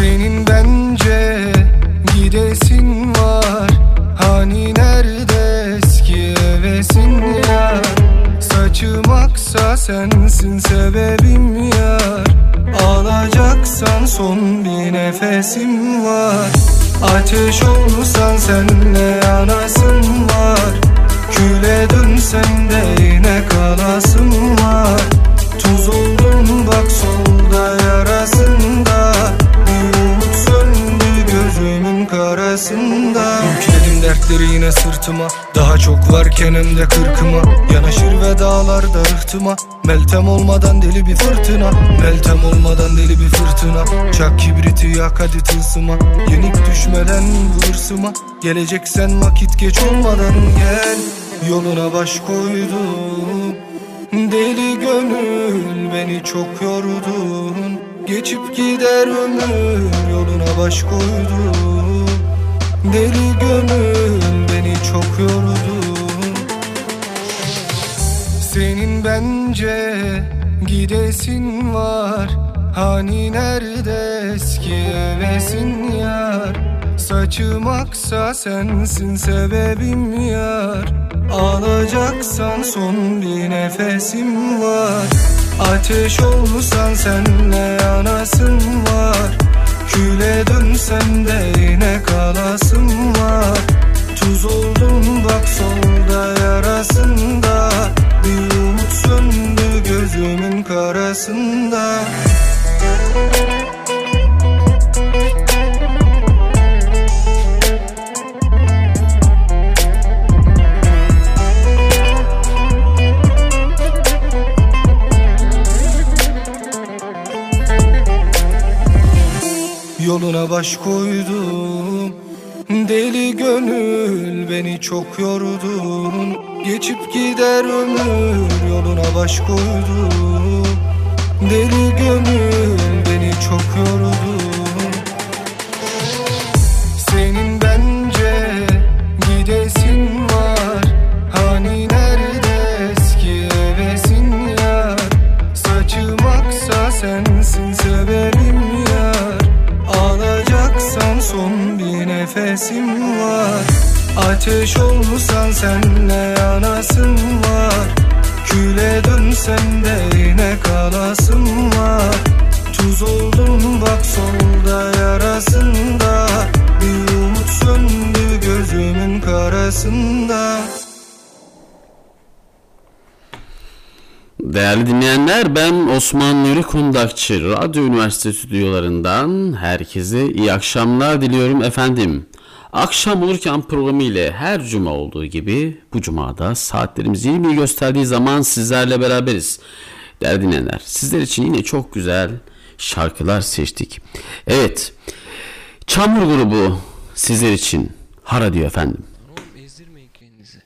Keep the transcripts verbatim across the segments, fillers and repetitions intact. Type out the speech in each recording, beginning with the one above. Senin bence gidesin var. Hani nerede eski hevesin ya? Saçım aksa sensin sebebim ya. Alacaksan son bir nefesim var. Ateş olursan senle yanasın var. Küle dönsen de yine kalasın var. Tuz oldum bak solda yarasında. Bir umut söndü gözümün karasında. Yükledim dertleri yine sırtıma. Daha çok varken hem de kırkıma. Yanaşır ve dağlarda rıhtıma. Meltem olmadan deli bir fırtına. Meltem olmadan deli bir fırtına. Çak kibriti yak hadi tılsıma. Yenik düşmeden bu hırsıma. Geleceksen vakit geç olmadan gel. Yoluna baş koydum. Deli gönül beni çok yordun. Geçip gider ömür yoluna baş koydum. Deli gönül beni çok yordun. Senin bence gidesin var. Hani nerede eski hevesin yar? Saçım aksa sensin sebebim yar. Alacaksan son bir nefesim var. Ateş olursan senle yanasın var. Küle dönsen de yine kalasın var. Tuz oldum bak solda yarasında. Bir umut söndü gözümün karasında. Yoluna baş koydum. Deli gönül beni çok yordun. Geçip gider ömür yoluna baş koydum. Deli gönül beni çok yordun. Senin bence gidesin var. Hani nerede eski hevesin ya? Saçım aksa sensin severim ya. Alacaksan son bir nefesim var. Ateş olursan senle yanasın var. Küle dönsen de yine kalasın var. Tuz oldum bak solda yarasında. Bir umut söndü gözümün karasında. Değerli dinleyenler, ben Osman Nuri Kundakçı, Radyo Üniversitesi stüdyolarından herkese iyi akşamlar diliyorum efendim. Akşam olurken programı ile her cuma olduğu gibi bu cumada saatlerimiz yirmiyi gösterdiği zaman sizlerle beraberiz. Değerli dinleyenler, sizler için yine çok güzel şarkılar seçtik. Evet, Çamur grubu sizler için hara diyor efendim. Oğlum ezdirmeyin kendinizi.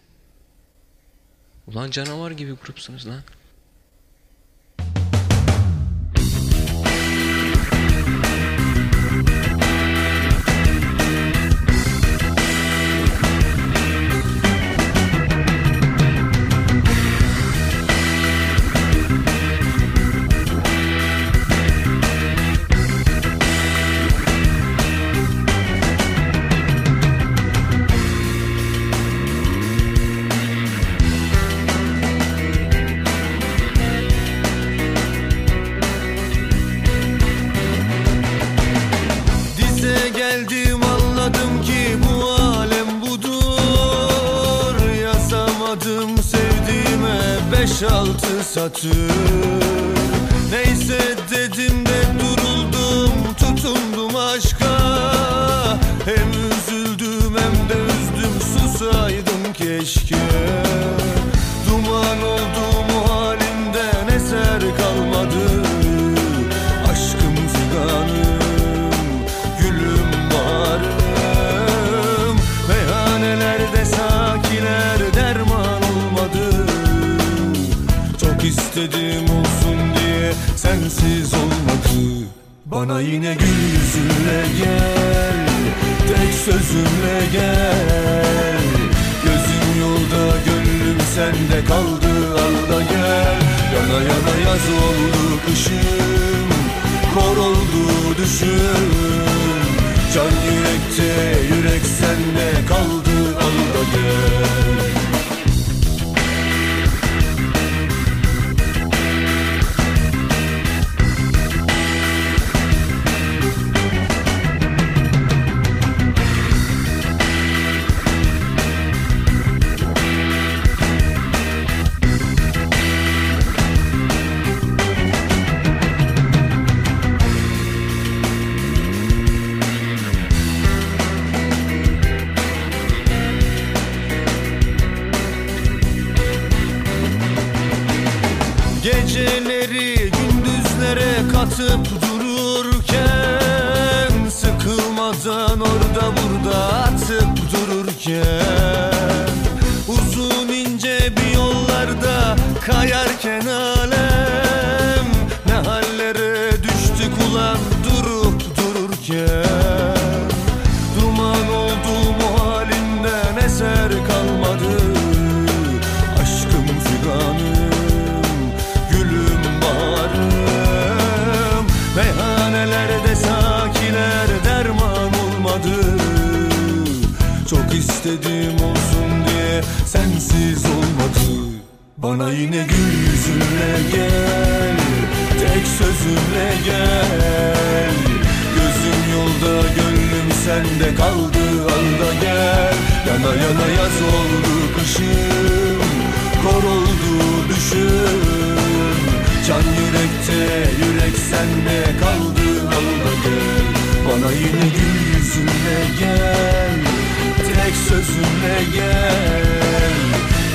Ulan canavar gibi grupsunuz lan. Altı satır. Neyse dedim de duruldum, tutundum aşka. Hem üzüldüm hem de üzdüm, susaydım keşke. Duman olduğum halimden eser kalmadı. Aşkım figanım, gülüm baharım. Meyhanelerde sakiler derman olmadı. İstediğim olsun diye sensiz olmadı. Bana yine gül yüzünle gel, tek sözümle gel. Gözüm yolda, gönlüm sende kaldı, al da gel. Yana yana yaz oldu kışım, kor oldu düşüm. Can yürekte, yürek sende kaldı anda gel. Dururken sıkılmadan orada burada atıp dururken, uzun ince bir yollarda kayarken alem, ne hallere düştük ulan durup dururken. Duman oldu mu halinden, eser kalmadı. Aşkım figanım, gülüm baharım, meyhanelerde sakiler derman olmadı. Çok istedim olsun diye sensiz olmadı. Bana yine gül yüzünle gel, tek sözünle gel. Gözüm yolda, gönlüm sende kaldı anda gel. Yana yana yaz oldu kışım, kor oldu düşüm. Can yürekte, yürek sende kaldı alda gel. Bana yine gül yüzünle gel, tek sözünle gel.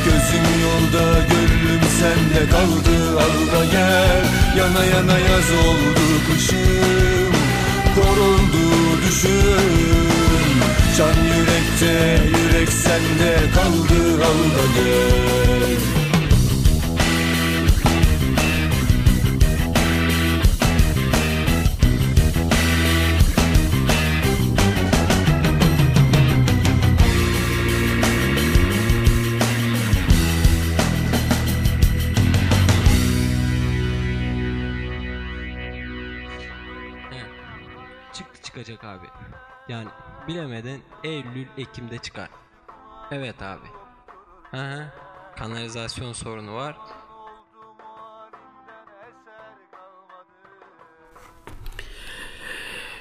Gözüm yolda, gönlüm sende kaldı alda gel. Yana yana yaz oldu kışım, kor oldu düşüm. Can yürekte, yürek sende kaldı alda gel. Abi. Yani bilemeden Eylül Ekim'de çıkar. Evet abi. Hı Kanalizasyon sorunu var.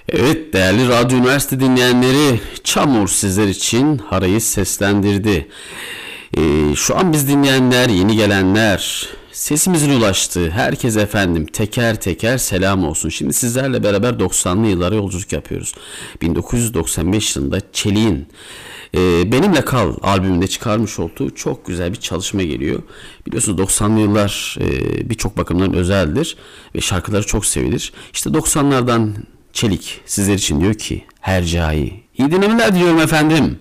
Evet değerli Radyo Üniversite dinleyenleri, Çamur sizler için Harayı seslendirdi. Ee, şu an biz dinleyenler, yeni gelenler, sesimizin ulaştığı herkes efendim teker teker selam olsun. Şimdi sizlerle beraber doksanlı yıllara yolculuk yapıyoruz. bin dokuz yüz doksan beş yılında Çelik'in e, Benimle Kal albümünde çıkarmış olduğu çok güzel bir çalışma geliyor. Biliyorsunuz doksanlı yıllar e, birçok bakımdan özeldir ve şarkıları çok sevilir. İşte doksanlardan Çelik sizler için diyor ki hercai. İyi dinlemeler diyorum efendim.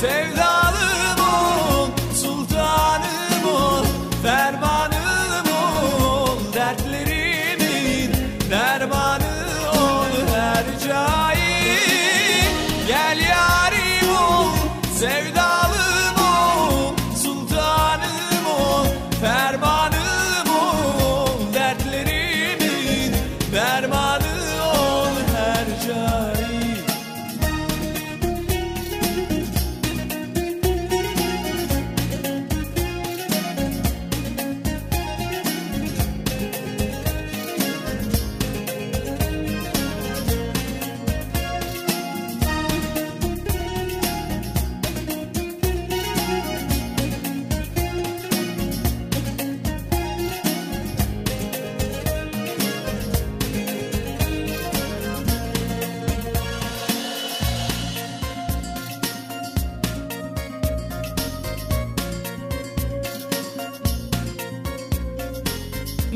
Sevdalım ol, sultanım ol, fermanım ol.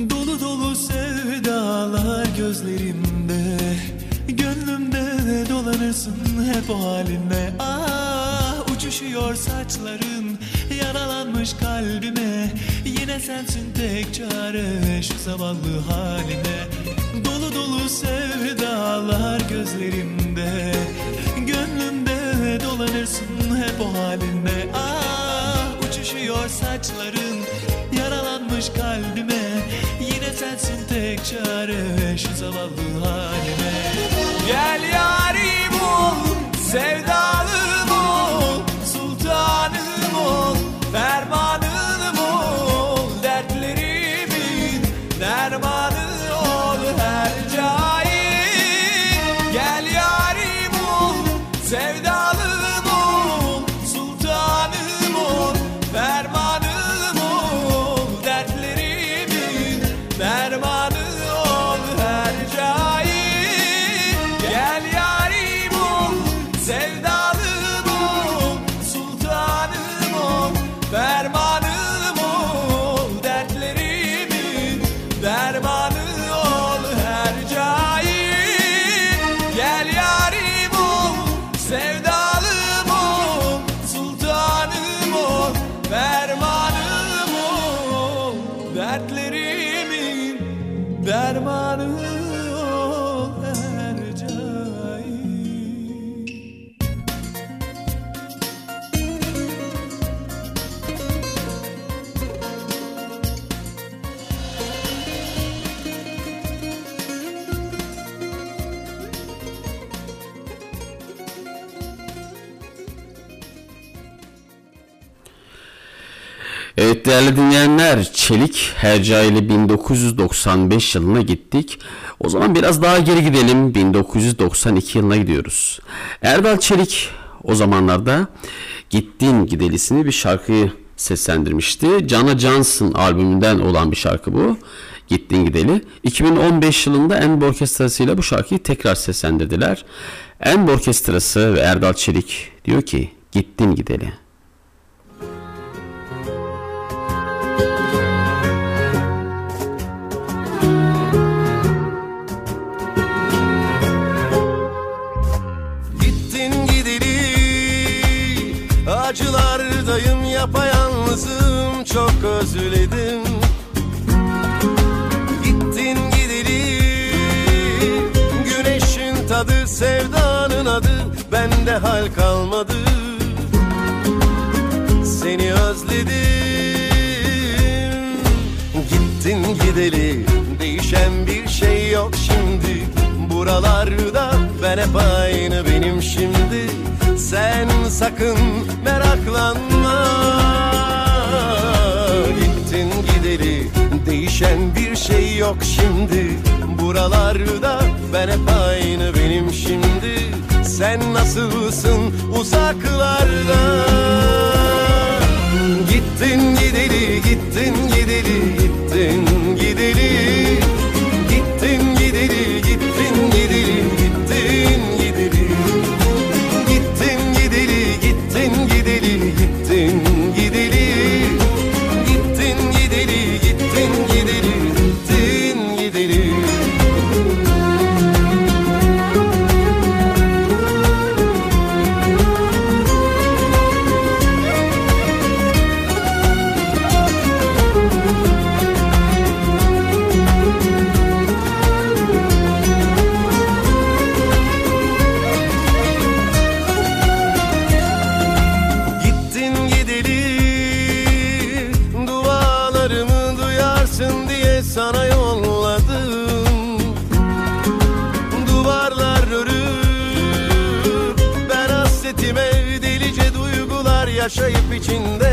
Dolu dolu sevdalar gözlerimde, gönlümde dolanırsın hep o halinle. Ah, uçuşuyor saçların yaralanmış kalbime, yine sensin tek çare şu zavallı haline. Dolu dolu sevdalar gözlerimde, gönlümde dolanırsın hep o halinle. Ah, uçuşuyor saçların yaralanmış kalbime, yine sensin tek çare şu zavallı halime. Gel yârim ol, sevdalım ol, sultanım ol, fermanım ol, dertlerimin dermanı ol her cahil. Gel yârim ol, sevdalım ol, sultanım ol, fermanım ol, dertlerimin dermanı ol her cahil. Gel yârim ol, sevdalım ol, sultanım ol, fermanım ol, dertlerimin dermanı ol her cahil. Gel yârim ol, sevdalım ol, sultanım ol, fermanım ol, dertlerimin dermanı ol her cahil. Evet değerli dinleyenler, Çelik Herca ile bin dokuz yüz doksan beş yılına gittik. O zaman biraz daha geri gidelim, bin dokuz yüz doksan iki yılına gidiyoruz. Erdal Çelik o zamanlarda Gittin Gidelisini bir şarkıyı seslendirmişti. Jana Johnson albümünden olan bir şarkı bu, Gittin Gideli. iki bin on beş yılında En Orkestrası ile bu şarkıyı tekrar seslendirdiler. En Orkestrası ve Erdal Çelik diyor ki Gittin Gideli. Acılardayım, yapayalnızım, çok özledim. Gittin gideli, güneşin tadı, sevdanın adı, bende hal kalmadı. Seni özledim, gittin gideli, değişen bir şey yok şimdi. Buralarda ben hep aynı benim şimdi. Sen sakın meraklanma, gittin gideli, değişen bir şey yok şimdi. Buralarda ben hep aynı benim şimdi. Sen nasılsın uzaklarda? Gittin gideli, gittin gideli, gittin gideli, gittin gideli, gittin gideli, gittin gideli. Gittin gideli, gittin gideli, gittin gideli, gittin gideli, gittin gideli. Yaşayıp içinde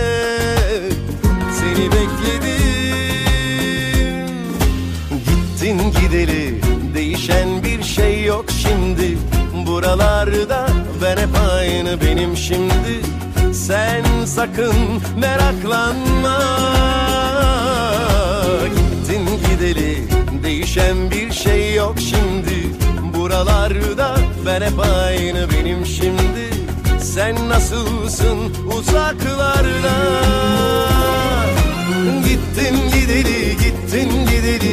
seni bekledim. Gittin gideli, değişen bir şey yok şimdi. Buralarda ben hep aynı benim şimdi. Sen sakın meraklanma, gittin gideli, değişen bir şey yok şimdi. Buralarda ben hep aynı benim şimdi. Sen nasılsın uzaklarda? Gittin gideli, gittin gideli.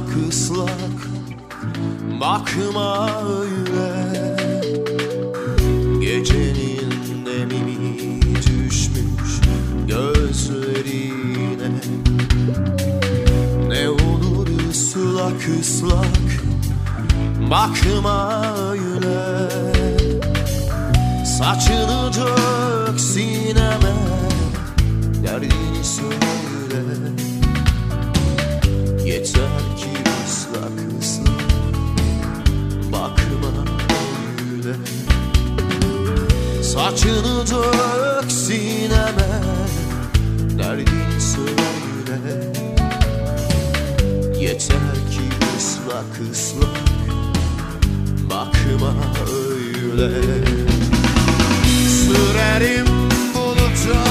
Parmak ıslak, bakma öyle. Gecenin demini düşmüş gözlerine. Ne olur ıslak ıslak, bakma öyle. Saçını dök sineme, derdini söyle. Yeter ki ıslak ıslak, bakma öyle. Saçını dök sineme, derdini söyle. Yeter ki ıslak ıslak, bakma öyle. Sürerim buluta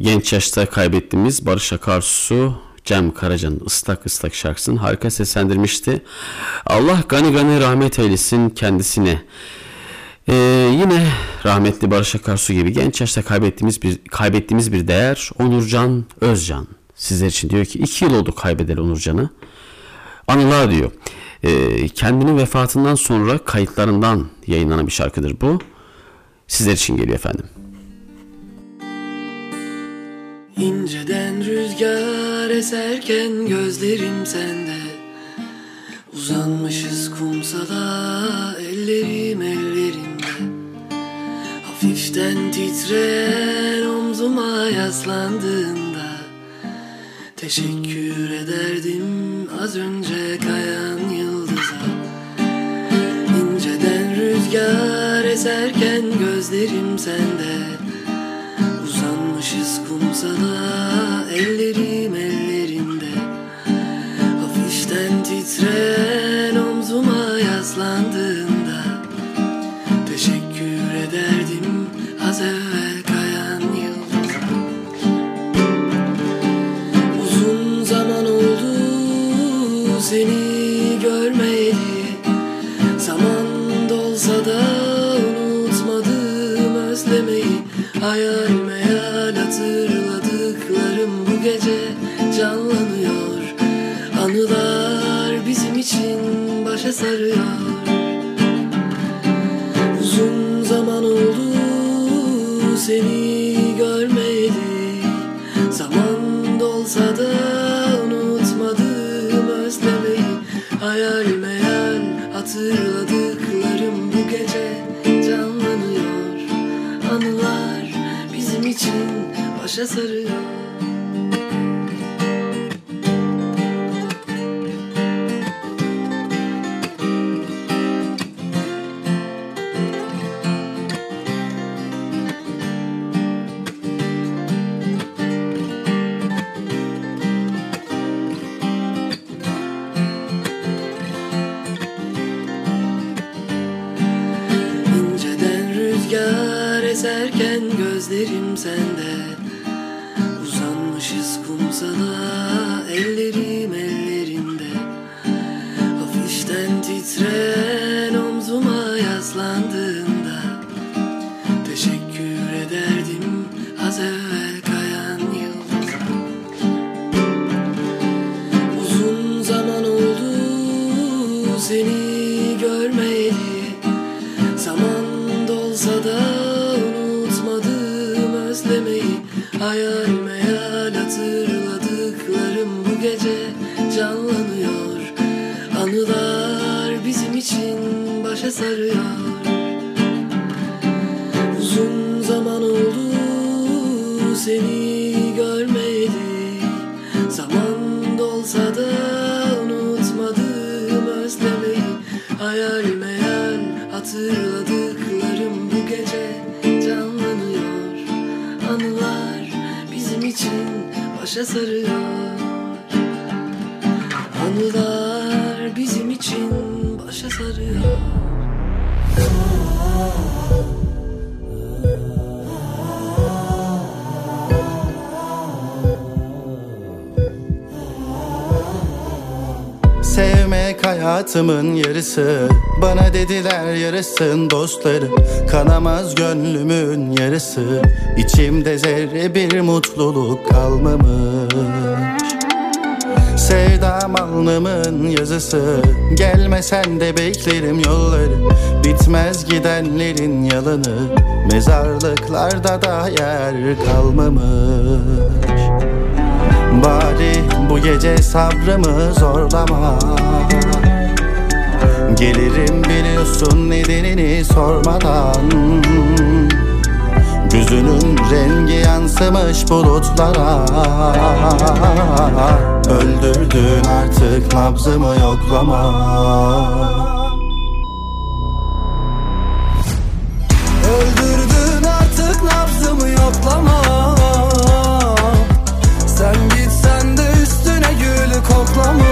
genç yaşta kaybettiğimiz Barış Akarsu, Cem Karaca'nın ıslak ıslak şarkısını harika seslendirmişti. Allah gani gani rahmet eylesin kendisine. Ee, yine rahmetli Barış Akarsu gibi genç yaşta kaybettiğimiz bir kaybettiğimiz bir değer Onurcan Özcan. Sizler için diyor ki iki yıl oldu kaybedeli Onurcan'ı. Anılar diyor. Ee, kendinin vefatından sonra kayıtlarından yayınlanan bir şarkıdır bu. Sizler için geliyor efendim. İnceden rüzgar eserken gözlerim sende. Uzanmışız kumsala, ellerim ellerimde. Hafiften titrer omzuma yaslandığında. Teşekkür ederdim az önce kayan yıldıza. İnceden rüzgar eserken gözlerim sende. Kumsala ellerim ellerinde, hafiften titren omzuma yaslandığında, teşekkür ederdim az evvel kayan yıldıza. Uzun zaman oldu seni görmeyeli, zaman dolsa da unutmadım özlemeyi, hayal meyal hatırladıklarım bu gece canlanıyor, anılar bizim için başa sarıyor. Uzun zaman oldu seni görmeyeli, zaman dolsa da unutmadım özlemeyi, hayal meyal hatırladıklarım bu gece canlanıyor, anılar bizim için başa sarıyor. Eserken gözlerim sende, uzanmışız kumsala, ellerim ellerinde, hafiften titren omzuma yaslandığında, teşekkür ederdim az evvel kayan yıldıza. Uzun zaman oldu seni görmeyeli, zaman dolsa da hayal meyal hatırladıklarım bu gece canlanıyor, anılar bizim için başa sarıyor. Uzun zaman oldu seni görmeyeli, zaman dolsa da unutmadım özlemeyi, hayal meyal hatırladıklarım bu gece canlanıyor, anılar için başa sarıyor, anılar bizim için başa sarıyor. Sevmek hayatımın yarısı, bana dediler yarısın dostlarım, kanamaz gönlümün yarısı, içimde zerre bir mutluluk kalmamış. Sevdam alnımın yazısı, gelmesen de beklerim yolları, bitmez gidenlerin yalanı, mezarlıklarda da yer kalmamış. Bari bu gece sabrımı zorlama, gelirim biliyorsun nedenini sormadan, gözünün rengi yansımış bulutlara, öldürdün artık nabzımı yoklama. Öldürdün artık nabzımı yoklama. Sen gitsen de üstüne gülü koklamam.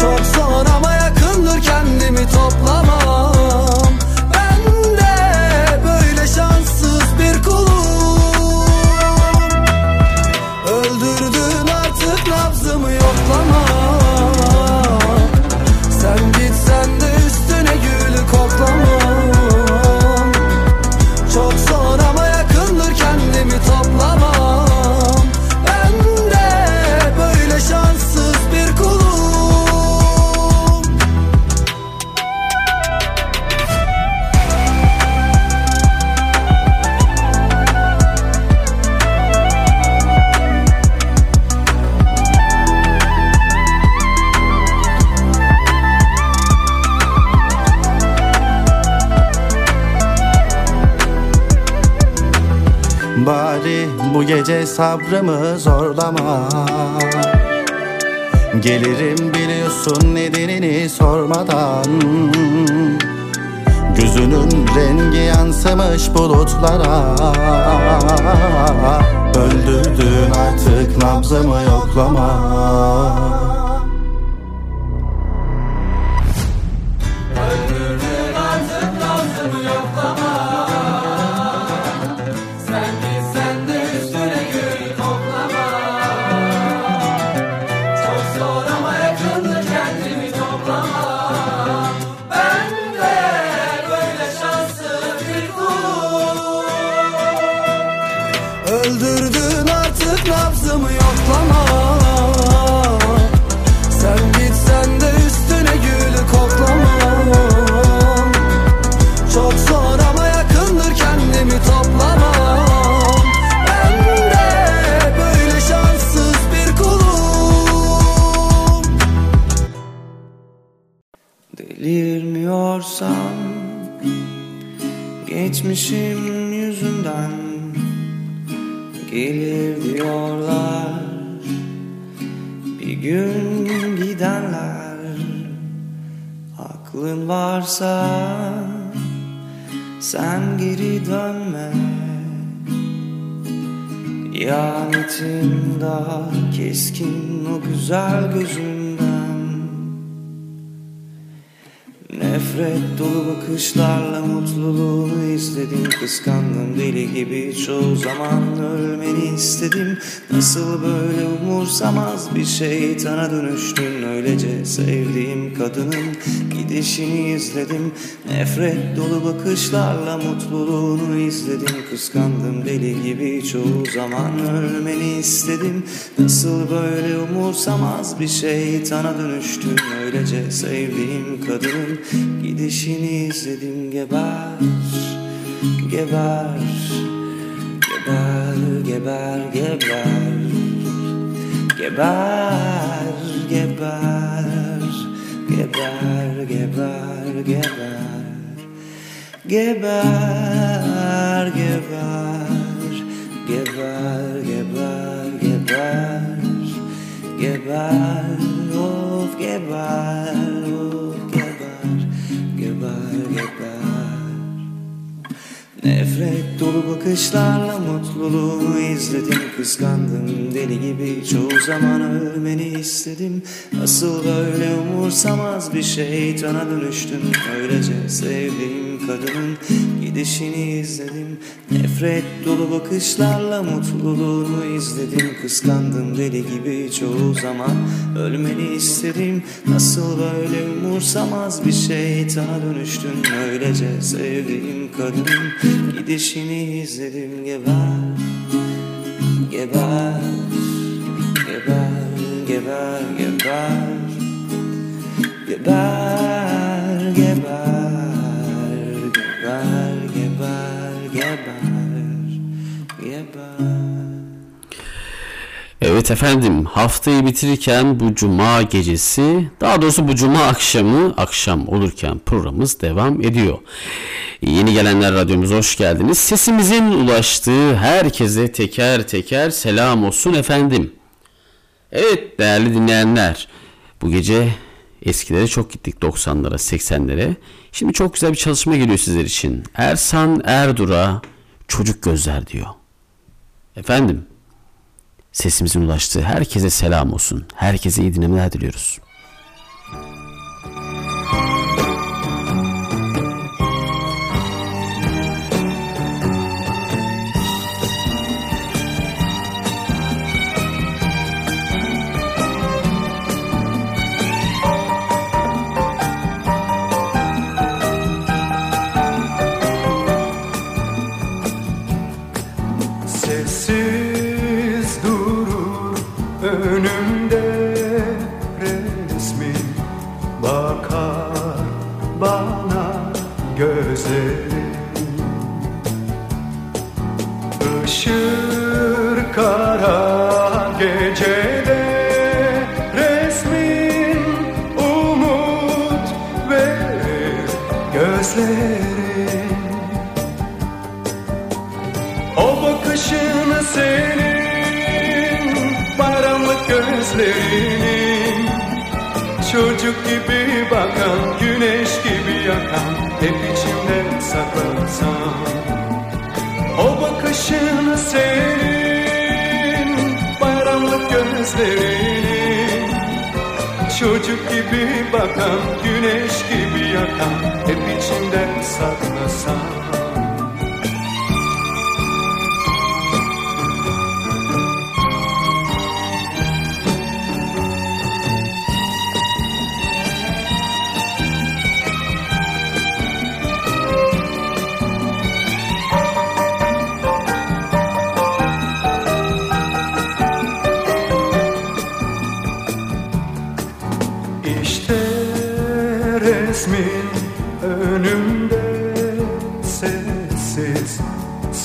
Çok zor ama yakındır kendimi toplamam. Ben de böyle şanssız bir kulum. Öldürdün artık nabzımı yoklama. Sen gitsen de üstüne gülü koklamam. Çok zor ama yakındır kendimi toplamam. Bu gece sabrımı zorlama, gelirim biliyorsun nedenini sormadan, gözünün rengi yansımış bulutlara, öldü nabzımı yoklama. Öldürdün artık nabzımı yoklama. Sen gitsen de üstüne gül toplama. Çok zor ama yakındır, kendimi toplama. Ben de böyle şanslı bir kul. Öldürdün artık nabzımı yoklama. Sen gitsen de üstüne gülü koklamam. Çok zor ama yakındır, kendimi toplamam. Ben de böyle şanssız bir kulum. Delirmiyorsam geçmişim yüzünden gelir diyorlar, bir gün giderler. Aklın varsa sen geri dönme. İhanetin daha keskin o güzel gözünden. Nefret dolu bakışlarla mutluluğunu izledim, kıskandım deli gibi çoğu zaman, ölmeni istedim. Nasıl böyle umursamaz bir şeytana dönüştün, öylece sevdiğim kadının gidişini izledim. Nefret dolu bakışlarla mutluluğunu izledim, kıskandım deli gibi çoğu zaman, ölmeni istedim. Nasıl böyle umursamaz bir şeytana dönüştün, öylece sevdiğim kadının gidişini izledim. Geber, geber, geber, geber, geber, geber, geber, geber, geber, geber, geber, geber, geber, geber, geber, of geber. Nefret dolu bakışlarla mutluluğunu izledim, kıskandım deli gibi çoğu zaman, ölmeni istedim. Asıl böyle umursamaz bir şeytana dönüştüm, öylece sevdiğim kadının gidişini izledim. Nefret dolu bakışlarla mutluluğunu izledim, kıskandım deli gibi çoğu zaman, ölmeni istedim. Nasıl böyle umursamaz bir şeytana dönüştün, öylece sevdiğim kadının gidişini izledim. Geber, geber, geber, geber, geber, geber, geber, geber, geber, geber, geber. Evet efendim, haftayı bitirirken bu cuma gecesi, daha doğrusu bu cuma akşamı, akşam olurken programımız devam ediyor. Yeni gelenler radyomuza hoş geldiniz. Sesimizin ulaştığı herkese teker teker selam olsun efendim. Evet değerli dinleyenler, bu gece eskilere çok gittik, doksanlara, seksenlere. Şimdi çok güzel bir çalışma geliyor sizler için. Ersan Erdoğan, Çocuk Gözler diyor. Efendim, sesimizin ulaştığı herkese selam olsun. Herkese iyi dinlemeler diliyoruz. Işır kara gecede resmin umut verir gözlerin. O bakışın senin paramlık gözlerinin, çocuk gibi bakan, güneş gibi yakan, hep içimde saklansam. O bakışın senin bayramlı gözlerini, çocuk gibi bakan, güneş gibi yakan, hep içimden saklasam.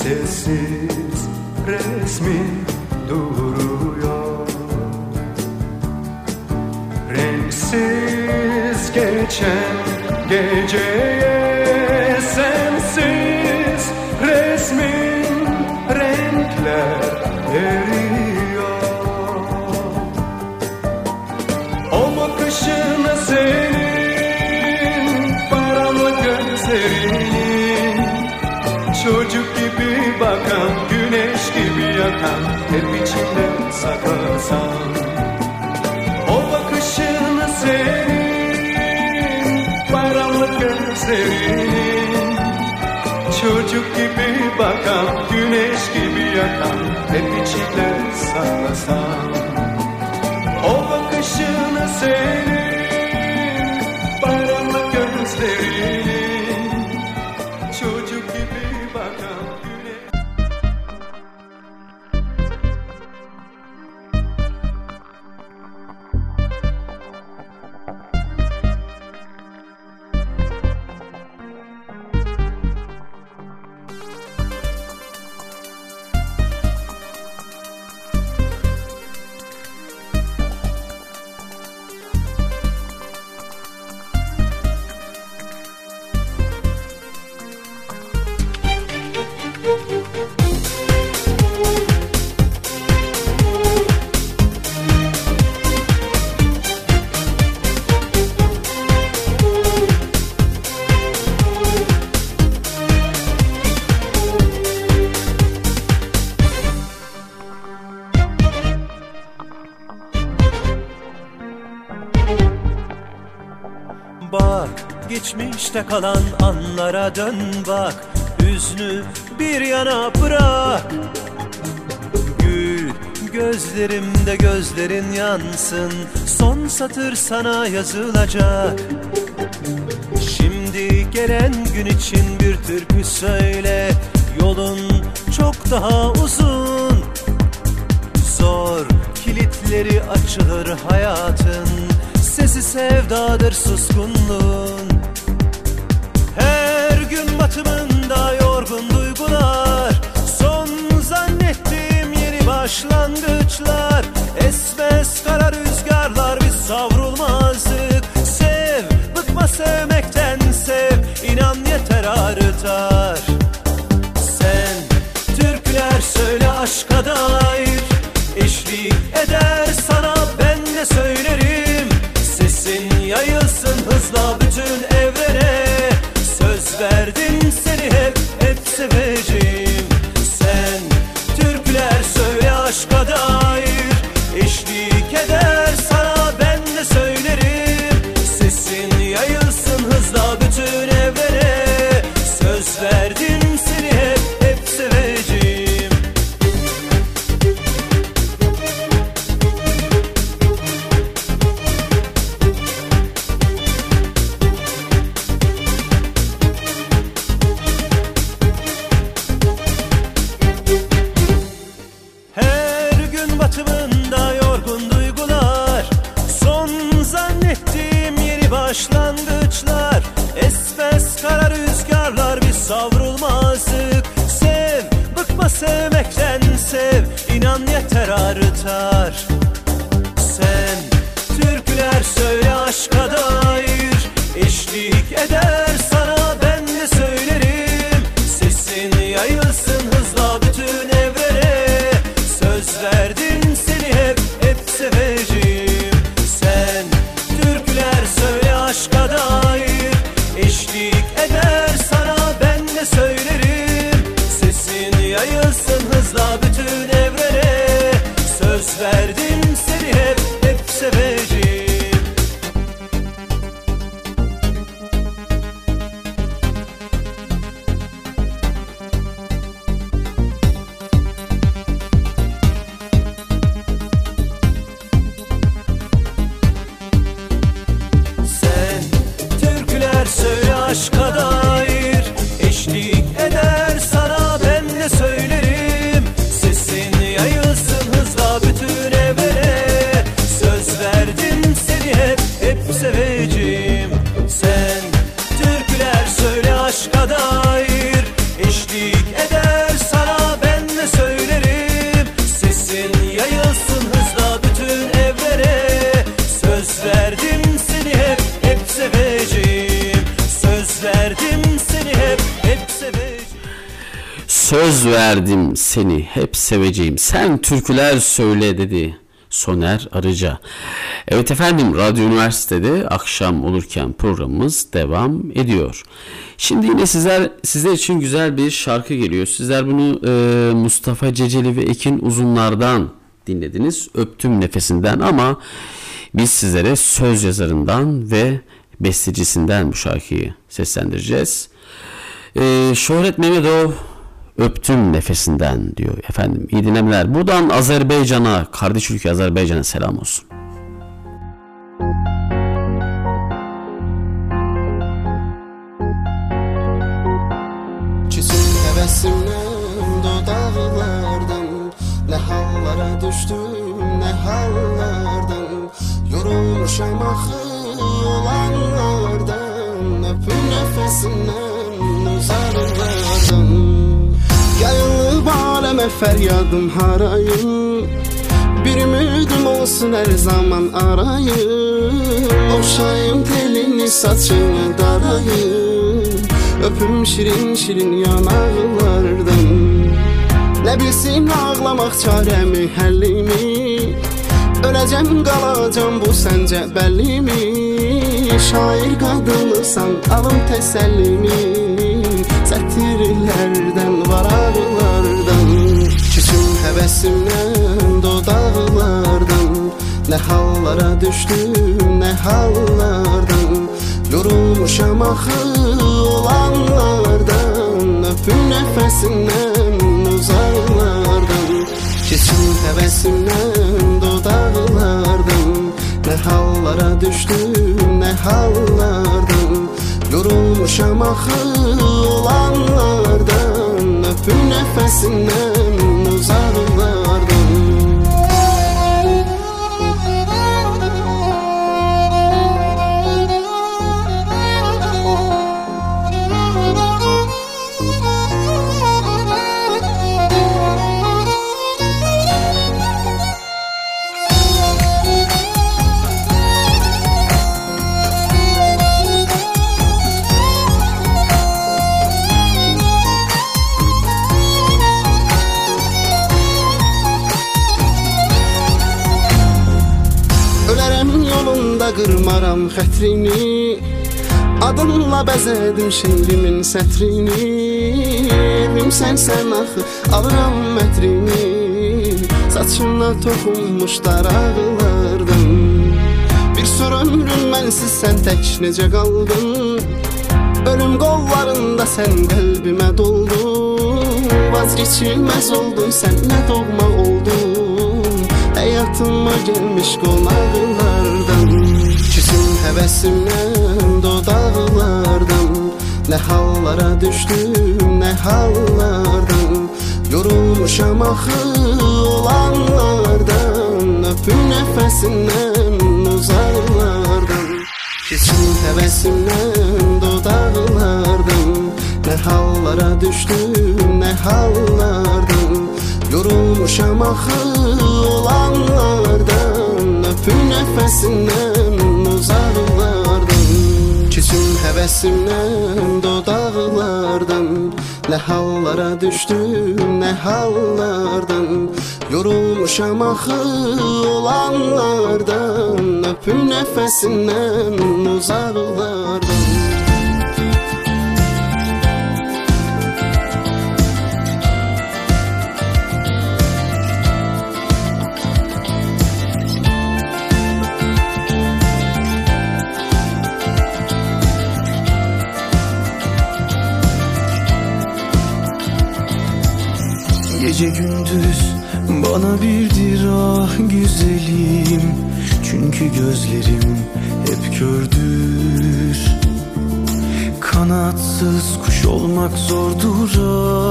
Sessiz resmin duruyor, renksiz geçen geceye sensiz resmin renkler eriyor. O bakışına senin paramlı gözlerini, çocuk gibi bakan, güneş gibi yakan, hep içimde saklasan. O bakışını senin, paranlık gözlerin, çocuk gibi bakan, güneş gibi yakan, hep içimde saklasan. O bakışını senin, paranlık gözlerin, çocuk gibi. Geçmişte kalan anlara dön bak, hüznü bir yana bırak. Gül gözlerimde gözlerin yansın, son satır sana yazılacak. Şimdi gelen gün için bir türkü söyle, yolun çok daha uzun. Zor kilitleri açılır hayatın, sesi sevdadır suskunluğun. Batımında yorgun duygular, son zannettiğim yeni başlangıçlar. Esmez kara rüzgarlar, biz savrulmazdık. Sev, bıkma sevmekten, sev, inan yeter artar. Sen türküler söyle aşka dair, eşlik eder sana ben de söylerim. Sesin yayılsın hızla bütün evrene, söz verdim seni hep hep seveceğim. Sen türküler söyle aşka dair, eşlik eder sana ben de söylerim. Sesin yayılsın hızla bütün evlere, söz verdim seni hep hep seveceğim. Başlangıçlar, esmez kara rüzgarlar, biz savrulmazdık. Sev, bıkma sevmekten, sev, inan yeter artar. Sen türküler söyle aşka dair, eşlik eder sana ben de söylerim. Sesin yayılsın hızla bütün evrene, söz verdim seni hep hep seveceğim. Sen türküler söyle aşka dair, eşlik eder sana ben de söylerim. Sesin yayılsın hızla bütün evrene, söz verdim seni yayılsın hızla bütün evlere. Söz verdim seni hep hep seveceğim. Söz verdim seni hep hep seveceğim. Söz verdim seni hep seveceğim. Sen türküler söyle dedi Soner Arıca. Evet efendim, Radyo Üniversitede akşam olurken programımız devam ediyor. Şimdi yine sizler sizler için güzel bir şarkı geliyor. Sizler bunu e, Mustafa Ceceli ve Ekin Uzunlar'dan dinlediniz. Öptüm nefesinden, ama biz sizlere söz yazarından ve bestecisinden bu şarkıyı seslendireceğiz. E, Şohret Mehmetov öptüm nefesinden diyor efendim. İyi dinlemeler. Buradan Azerbaycan'a, kardeş ülke Azerbaycan'a selam olsun. Çizim hevesimden dudağlardan, ne hallara düştüm ne hallardan, yorulmuşam ahı olanlardan, öptüm nefesinden uzarlardan. Yayılıp aleme feryadım harayım, bir ümidim olsun her zaman arayım. Okşayım telini saçını darayım, öpüm şirin şirin yanaklardan. Ne bilsin ağlamak çaremi hellimi, öleceğim kalacağım bu sence belli mi? Şair kadınlısan alın tesellimi, sətirlərdən var ağlardan. Küçüm həvəsimdən dodaqlardan, nə hallara düşdüm nə hallardan, yorulmuşam axı olanlardan, öpüm nəfəsimdən uzaqlardan. Küçüm həvəsimdən dodaqlardan, nə hallara düşdüm nə hallardan, yorulmuşam axı olanlardan, öpüm nefesinden uzaklardan. Qırmaram xətrini, adınla bəzədim şeirimin sətrini. Evim sənsən axı, alıram mətrini, saçımla toxunmuş daraqlardan. Bir sor ömrüm mənsiz sən tək necə qaldın, ölüm qollarında sən qəlbimə doldun. Vazgeçilməz oldun sən, nə doğma oldun, həyatıma gəlmiş qonaqlardan. Küsüm həvəsimdən dodaqlardan, nə hallara düşdüm nə hallardan, yorulmuşam axı olanlardan, öpüm nəfəsimdən uzaqlardan. Küsüm həvəsimdən dodaqlardan, nə hallara düşdüm nə hallardan, yorulmuşam axı olanlardan, öpüm nəfəsimdən uzaqlardan. Küçüm həvəsimdən dodaqlardan, nə hallara düşdüm nə hallardan, yorulmuşam axı olanlardan, öpüm nəfəsimdən uzaqlardan. Gece gündüz bana birdir ah güzelim, çünkü gözlerim hep kördür. Kanatsız kuş olmak zordur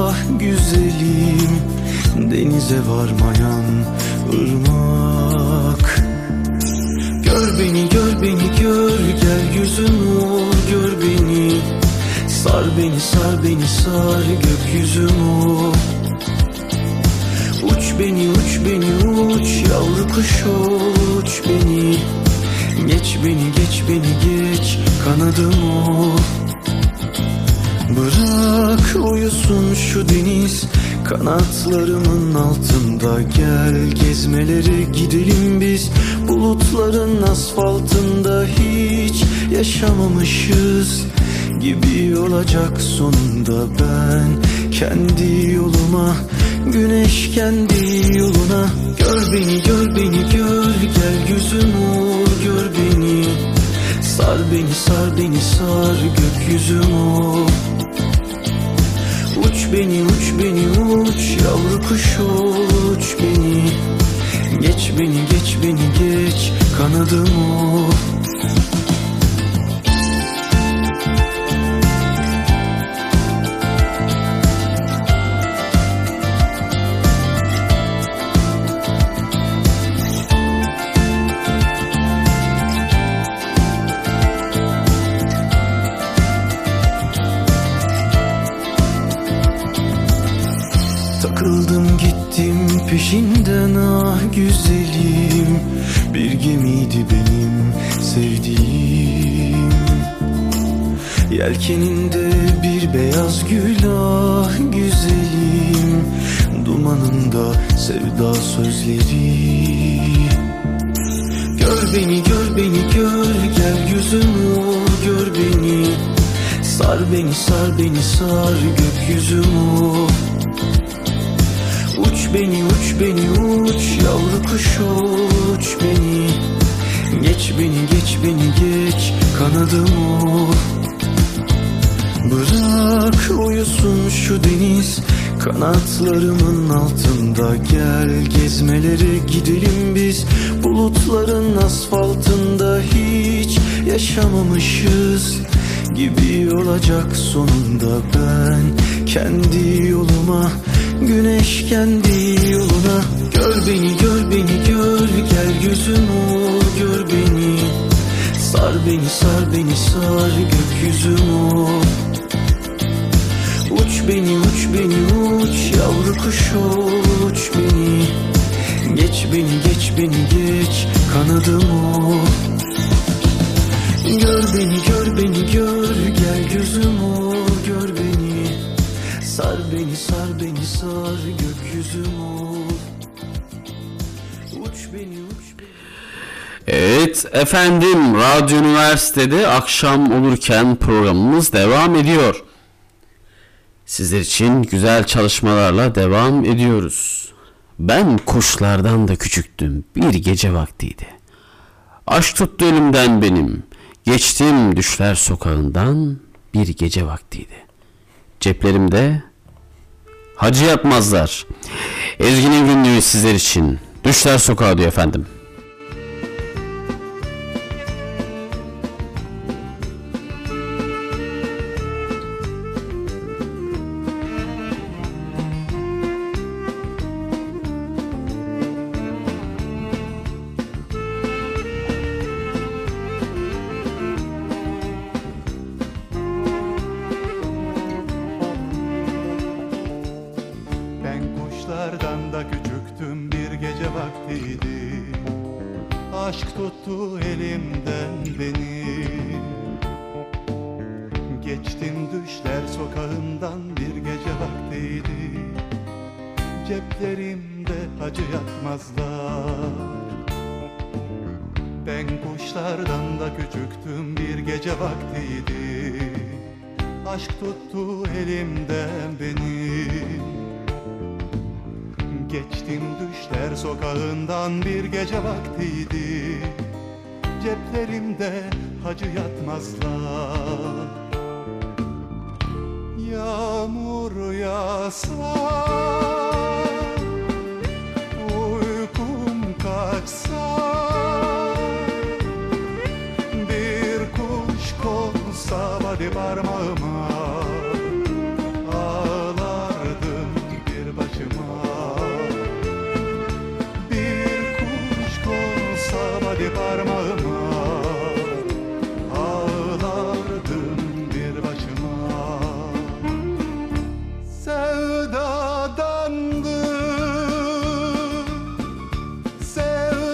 ah güzelim, denize varmayan ırmak. Gör beni, gör beni, gör, gel yüzüm ol, gör beni. Sar beni, sar beni, sar gökyüzüm ol. Uç beni, uç beni, uç kuş ol, uç beni. Geç beni, geç beni, geç kanadım ol. Bırak uyusun şu deniz kanatlarımın altında. Gel gezmelere gidelim biz, bulutların asfaltında. Hiç yaşamamışız gibi olacak sonunda. Ben kendi yoluma, güneş kendi yoluna. Gör beni, gör beni, gör, gel gözüm ol, gör beni. Sar beni, sar beni, sar gökyüzüm ol. Uç beni, uç beni, uç yavru kuş ol, uç beni. Geç beni, geç beni, geç kanadım ol. Peşinden ah güzelim, bir gemiydi benim sevdiğim. Yelkeninde bir beyaz gül ah güzelim, dumanında sevda sözleri. Gör beni, gör beni, gör, gel gözüm ol, gör beni. Sar beni, sar beni, sar gökyüzüm ol. Uç beni, uç beni, uç yavru kuş ol, uç beni. Geç beni, geç beni, geç kanadım ol. Bırak uyusun şu deniz kanatlarımın altında. Gel gezmelere gidelim biz, bulutların asfaltında. Hiç yaşamamışız gibi olacak sonunda. Ben kendi yoluma, güneş kendi yoluna. Gör beni, gör beni, gör, gel gözüm ol, gör beni. Sar beni, sar beni, sar gökyüzüm ol. Uç beni, uç beni, uç yavru kuş ol, uç beni. Geç beni, geç beni, geç kanadım ol. Gör beni, gör beni, gör, gel gözüm ol, gör beni. Sar beni, sar beni, sar gökyüzüm ol. Uç beni, uç beni. Evet efendim, Radyo Üniversitede akşam olurken programımız devam ediyor. Sizler için güzel çalışmalarla devam ediyoruz. Ben kuşlardan da küçüktüm, bir gece vaktiydi. Aşk tuttu elimden benim, geçtim düşler sokağından, bir gece vaktiydi. Ceplerimde hacı yapmazlar. Ezgi'nin günlüğü sizler için. Düşler sokağı diyor efendim. Sevdadandı, sevdadandı.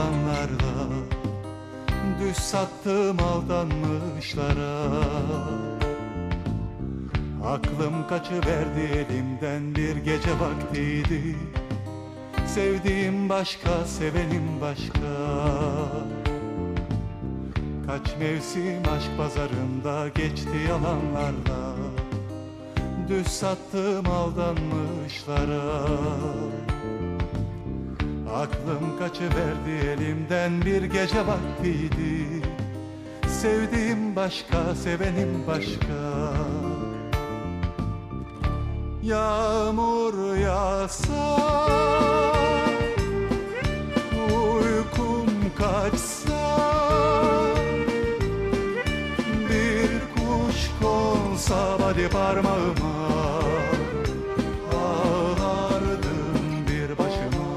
yalanlarla, düz sattım aldanmışlara. Aklım kaçıverdi elimden, bir gece vaktiydi. Sevdiğim başka, sevenim başka. Kaç mevsim aşk pazarında geçti yalanlarla, düz sattım aldanmışlara. Aklım kaçıverdi elimden, bir gece vaktiydi. Sevdiğim başka, sevenim başka. Yağmur yağsa, uykum kaçsa, bir kuş konsa hadi parmağıma, ağlardım bir başıma.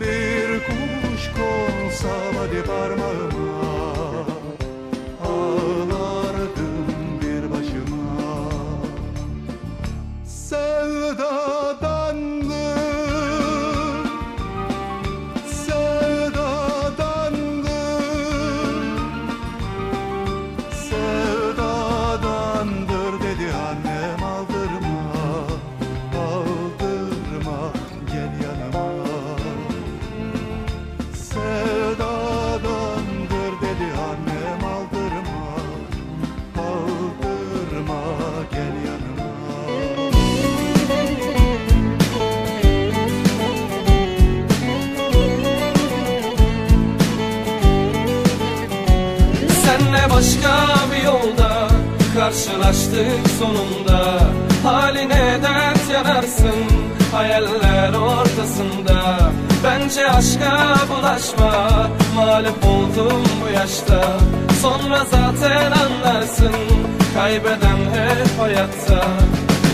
Bir kuş konsa hadi parmağıma, ağlardım bir başıma. Sevdadandım, sevdadandım, sevdadandır dedi annem. Aldırma, aldırma, gel yanıma. Sevdadandır dedi annem. Aldırma, aldırma, gel yanıma. Başka bir yolda karşılaştık sonunda. Haline dert yanarsın hayaller ortasında. Bence aşka bulaşma, mağlup oldum bu yaşta. Sonra zaten anlarsın, kaybeden hep hayatta.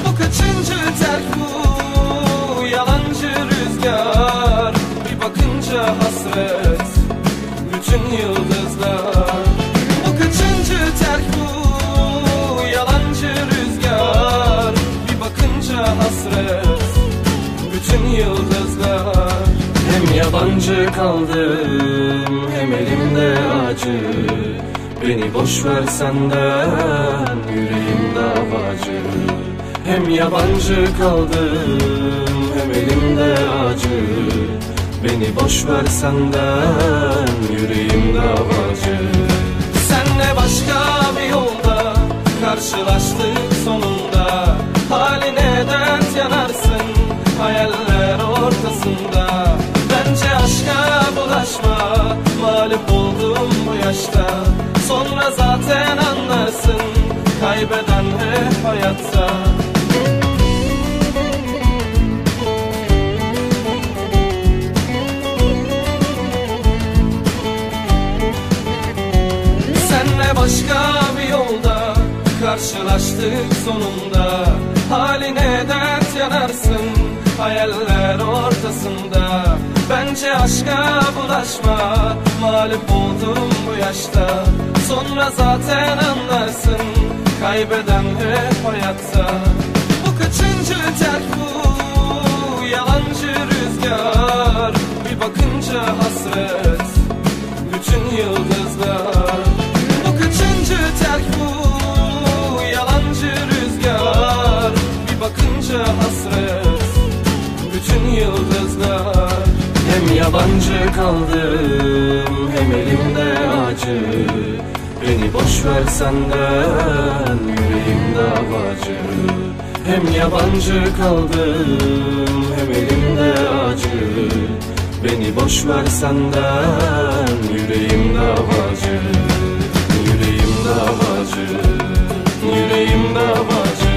Bu kaçıncı terk, bu yalancı rüzgar. Bir bakınca hasret bütün yıldızlar. Terk bu yalancı rüzgar, bir bakınca hasret bütün yıldızlar. Hem yabancı kaldım hem elimde acı. Beni boş ver senden, yüreğim davacı. Hem yabancı kaldım hem elimde acı. Beni boş ver senden, yüreğim davacı. Başka bir yolda karşılaştık sonunda. Haline dert yanarsın hayaller ortasında. Bence aşka bulaşma, mağlup oldum bu yaşta. Sonra zaten anlarsın, kaybeden hep hayatta. Başka bir yolda karşılaştık sonunda. Haline dert yanarsın hayaller ortasında. Bence aşka bulaşma, mağlup oldum bu yaşta. Sonra zaten anlarsın, kaybeden hep hayatta. Bu kaçıncı terk, bu yalancı rüzgar. Bir bakınca hasret bütün yıldızlar. Terk bu yalancı rüzgar, bir bakınca hasret bütün yıldızlar. Hem yabancı kaldım hem elimde acı. Beni boş ver senden, yüreğim davacı. Hem yabancı kaldım hem elimde acı. Beni boş ver senden, yüreğim davacı. Davacı, yüreğim davacı.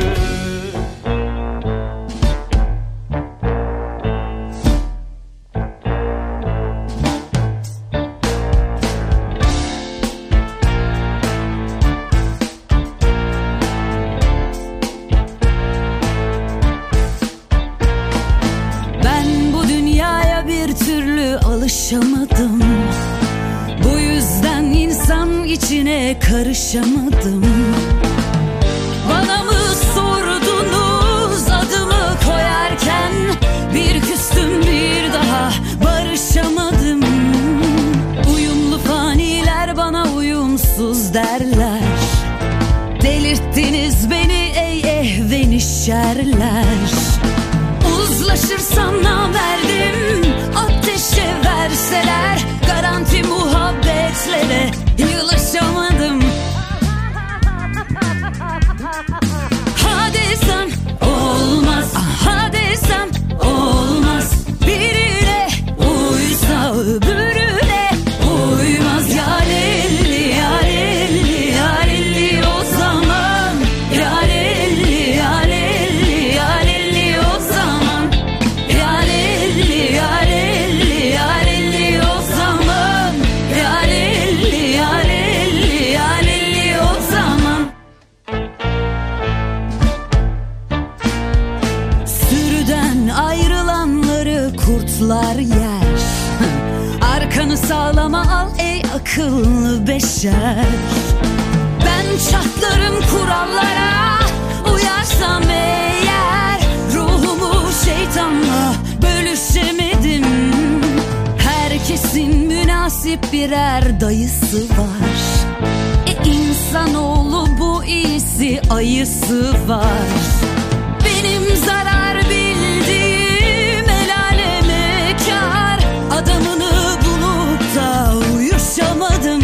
Ben bu dünyaya bir türlü alışamadım. İçine karışamadım. Bana mı sordunuz adımı koyarken? Bir küstüm bir daha barışamadım. sağlama al ey akıllı beşer. Ben çatlarım kurallara, uyarsam eğer. Ruhumu şeytanla bölüşemedim. Herkesin münasip birer dayısı var. E insanoğlu bu iyisi ayısı var. Benim zarar bildiğim el aleme kar. Adamını bulup da uyuşamadım.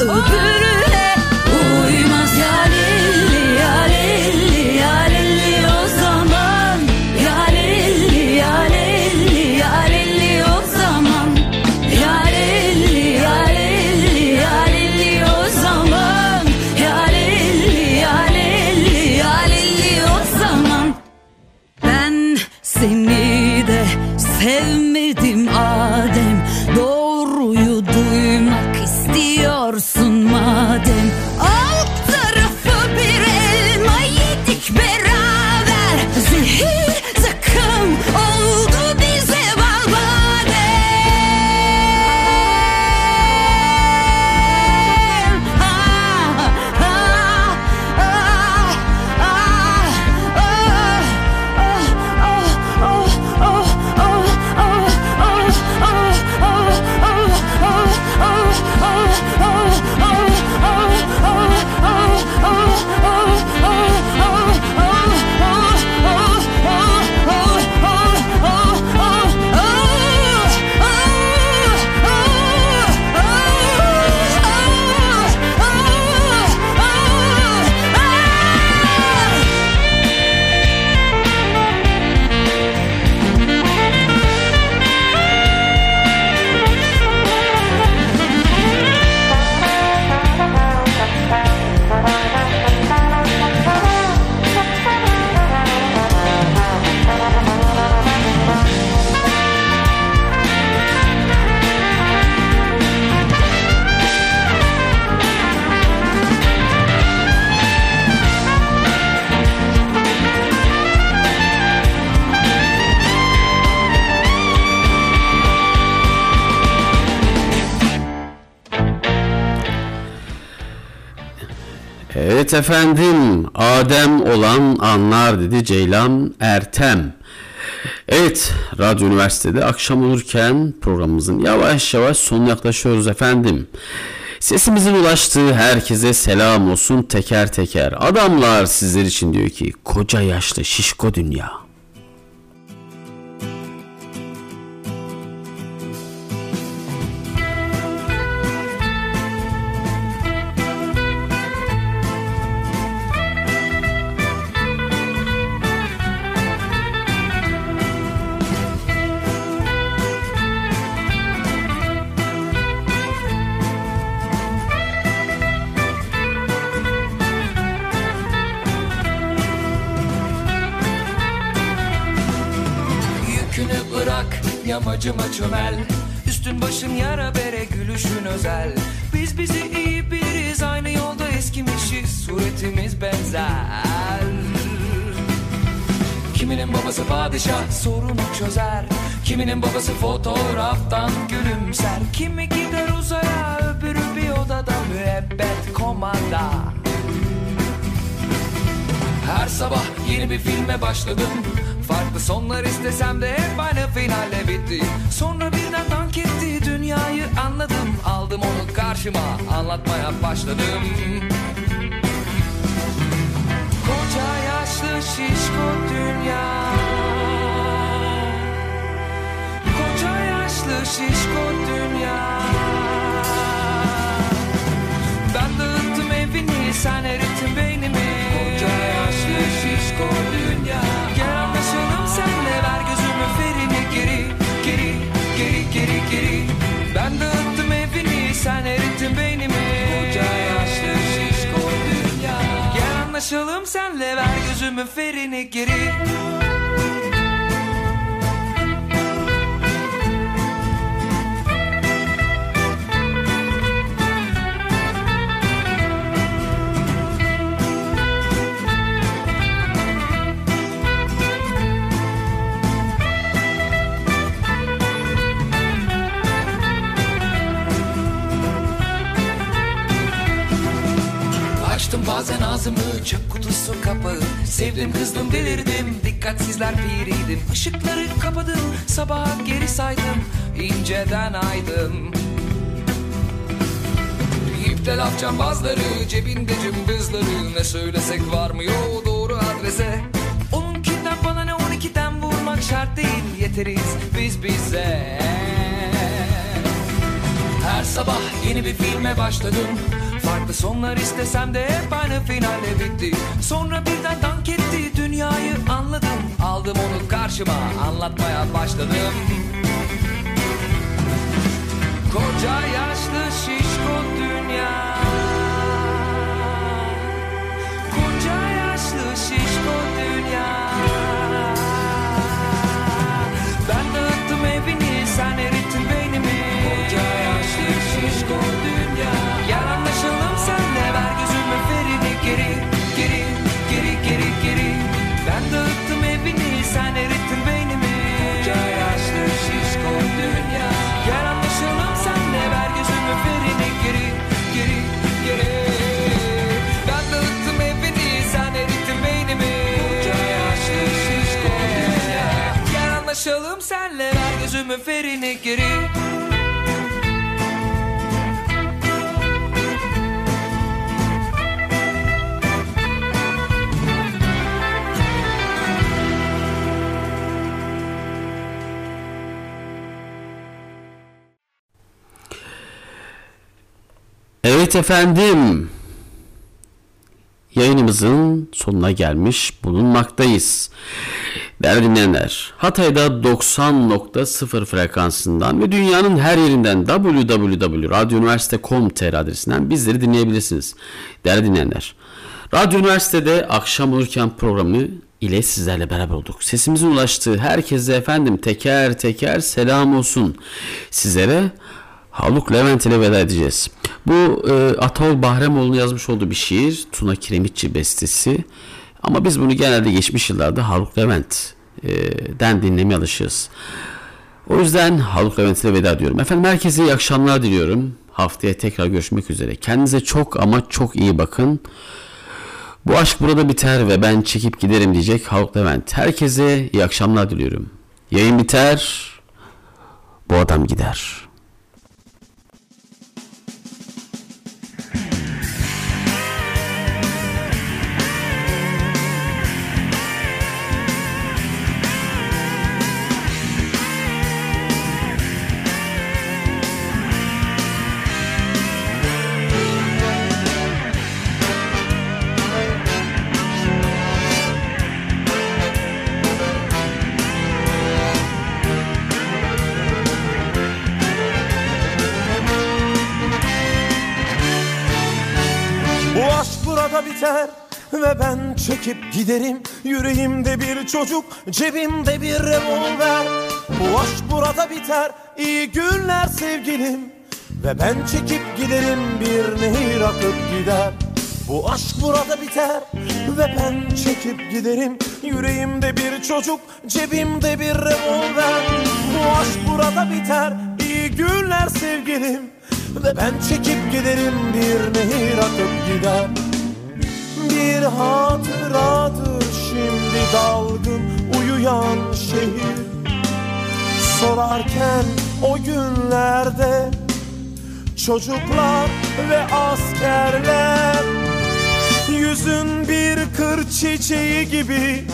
Öbürüne uymaz ya lilli ya lilli ya lilli o zaman. Ya lilli ya lilli ya lilli o zaman. Ya lilli ya lilli ya lilli o zaman. Ya lilli ya lilli ya lilli o zaman. Ben seni de sevmedim Adem. Doğruyu duymak istiyorsun. Evet efendim, Adem olan anlar dedi Ceylan Ertem. Evet, Radyo Üniversitede akşam olurken programımızın yavaş yavaş sonuna yaklaşıyoruz efendim. Sesimizin ulaştığı herkese selam olsun teker teker. Adamlar sizler için diyor ki koca yaşlı şişko dünya. Yamacıma çömel, üstün başın yara bere gülüşün özel. Biz bizi iyi biriz, aynı yolda eskimişiz, suretimiz benzer. Kiminin babası padişah sorunu çözer, kiminin babası fotoğraftan gülümser. Kimi gider uzaya, öbürü bir odada müebbet komanda. Her sabah yeni bir filme başladım. Farklı sonlar istesem de hep aynı finale bitti. Sonra birden dank etti dünyayı, anladım. Aldım onu karşıma, anlatmaya başladım. Koca yaşlı şişko dünya. Koca yaşlı şişko dünya. Ben dağıttım evini, sen erittin beynimi. Koca yaşlı şişko dünya. Senle ver gözümü ferini geri, geri, geri, geri, geri. Ben dağıttım evini, sen erittin beynimi. Koca yaşlı şişko dünya. Gel anlaşalım senle, ver gözümü ferini geri. açtım bazen ağzımı, çöp kutusu kapağı. Sevdim, kızdım, delirdim, dikkatsizler piriydim. Işıkları kapadım, sabaha geri saydım, inceden aydım. İpte laf cambazları, cebinde cımbızları. Ne söylesek var mı yo doğru adrese. Onunkinden bana ne, on ikiden vurmak şart değil. Yeteriz biz bize. Her sabah yeni bir filme başladım. Farklı sonlar istesem de hep aynı finale bitti. Sonra birden dank etti, dünyayı anladım. Aldım onu karşıma, anlatmaya başladım. Koca yaşlı şişko dünya. Koca yaşlı şişko dünya. Ben dağıttım evini, sen erittin beynimi. Koca yaşlı şişko dünya. Gel anlaşalım senle, ver gözümü ferini geri, geri, geri, geri, geri. Ben dağıttım evini, sen erittin beynimi. Koca yaşlı şişko dünya. Gel anlaşalım senle, ver gözümü ferini geri, geri, geri. Ben dağıttım evini, sen erittin beynimi. Koca yaşlı şişko dünya. Gel anlaşalım senle, ver gözümü ferini geri. Evet efendim, yayınımızın sonuna gelmiş bulunmaktayız. Değerli dinleyenler, Hatay'da doksan nokta sıfır frekansından ve dünyanın her yerinden double-u double-u double-u nokta radyo üniversite nokta com nokta tr adresinden bizleri dinleyebilirsiniz. Değerli dinleyenler, Radyo Üniversitede Akşam Olurken programı ile sizlerle beraber olduk. Sesimizin ulaştığı herkese efendim teker teker selam olsun. Sizlere Haluk Levent ile veda edeceğiz. Bu e, Atol Bahremoğlu'nun yazmış olduğu bir şiir. Tuna Kiremitçi bestesi. Ama biz bunu genelde geçmiş yıllarda Haluk Levent'den e, dinlemeye alışırız. O yüzden Haluk Levent ile veda ediyorum. Efendim herkese iyi akşamlar diliyorum. Haftaya tekrar görüşmek üzere. Kendinize çok ama çok iyi bakın. Bu aşk burada biter ve ben çekip giderim diyecek Haluk Levent. Herkese iyi akşamlar diliyorum. Yayın biter. Bu adam gider. Ve ben çekip giderim. Yüreğimde bir çocuk, cebimde bir revolver. Bu aşk burada biter. İyi günler sevgilim. Ve ben çekip giderim. Bir nehir akıp gider. Bu aşk burada biter. Ve ben çekip giderim. Yüreğimde bir çocuk, cebimde bir revolver. Bu aşk burada biter. İyi günler sevgilim. Ve ben çekip giderim. Bir nehir akıp gider. Bir hatıradır şimdi dalgın uyuyan şehir. Sorarken o günlerde çocuklar ve askerler. Yüzün bir kır çiçeği gibi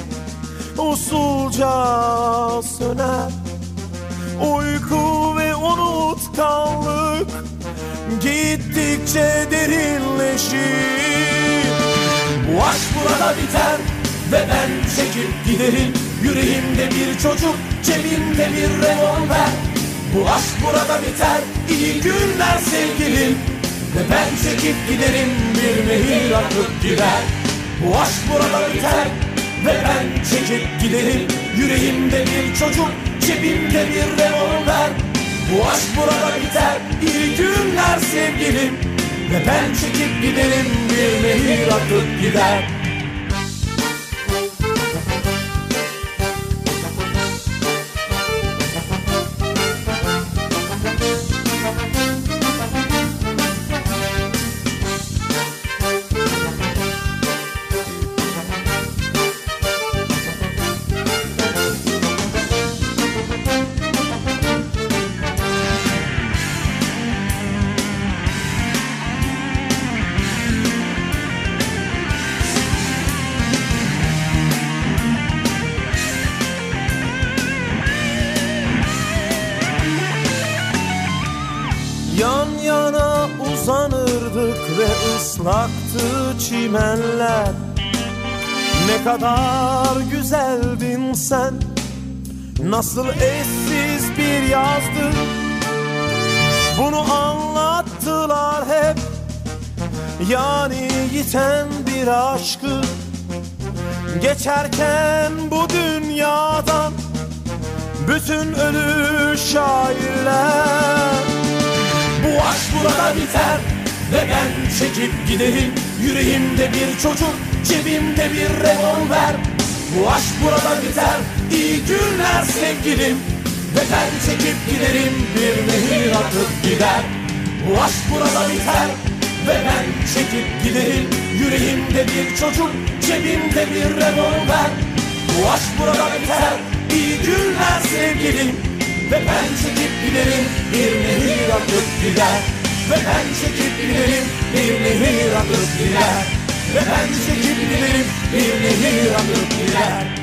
usulca söner. Uyku ve unutkanlık gittikçe derinleşir. Bu aşk burada biter ve ben çekip giderim. Yüreğimde bir çocuk, cebimde bir revolver. Bu aşk burada biter, iyi günler sevgilim. Ve ben çekip giderim, bir mehir akıp gider. Bu aşk burada biter ve ben çekip giderim. Yüreğimde bir çocuk, cebimde bir revolver. Bu aşk burada biter, iyi günler sevgilim. Ve ben çekip giderim, bir nehir akıp gider. ıslaktı çimenler. Ne kadar güzeldin sen, nasıl eşsiz bir yazdı. Bunu anlattılar hep, yani yiten bir aşkı. Geçerken bu dünyadan bütün ölü şairler. Bu aşk burada biter ve ben çekip gideyim. Yüreğimde bir çocuk, cebimde bir revolver. Bu aşk burada biter, iyi günler sevgilim. Ve ben çekip giderim, bir nehir atıp gider. Bu aşk burada biter ve ben çekip giderim. Yüreğimde bir çocuk, cebimde bir revolver. Bu aşk burada biter, iyi günler sevgilim. Ve ben çekip giderim, bir nehir atıp gider. Ve ben çekip giderim, bir nehir atıp gider. Ve ben çekip giderim, bir nehir atıp gider.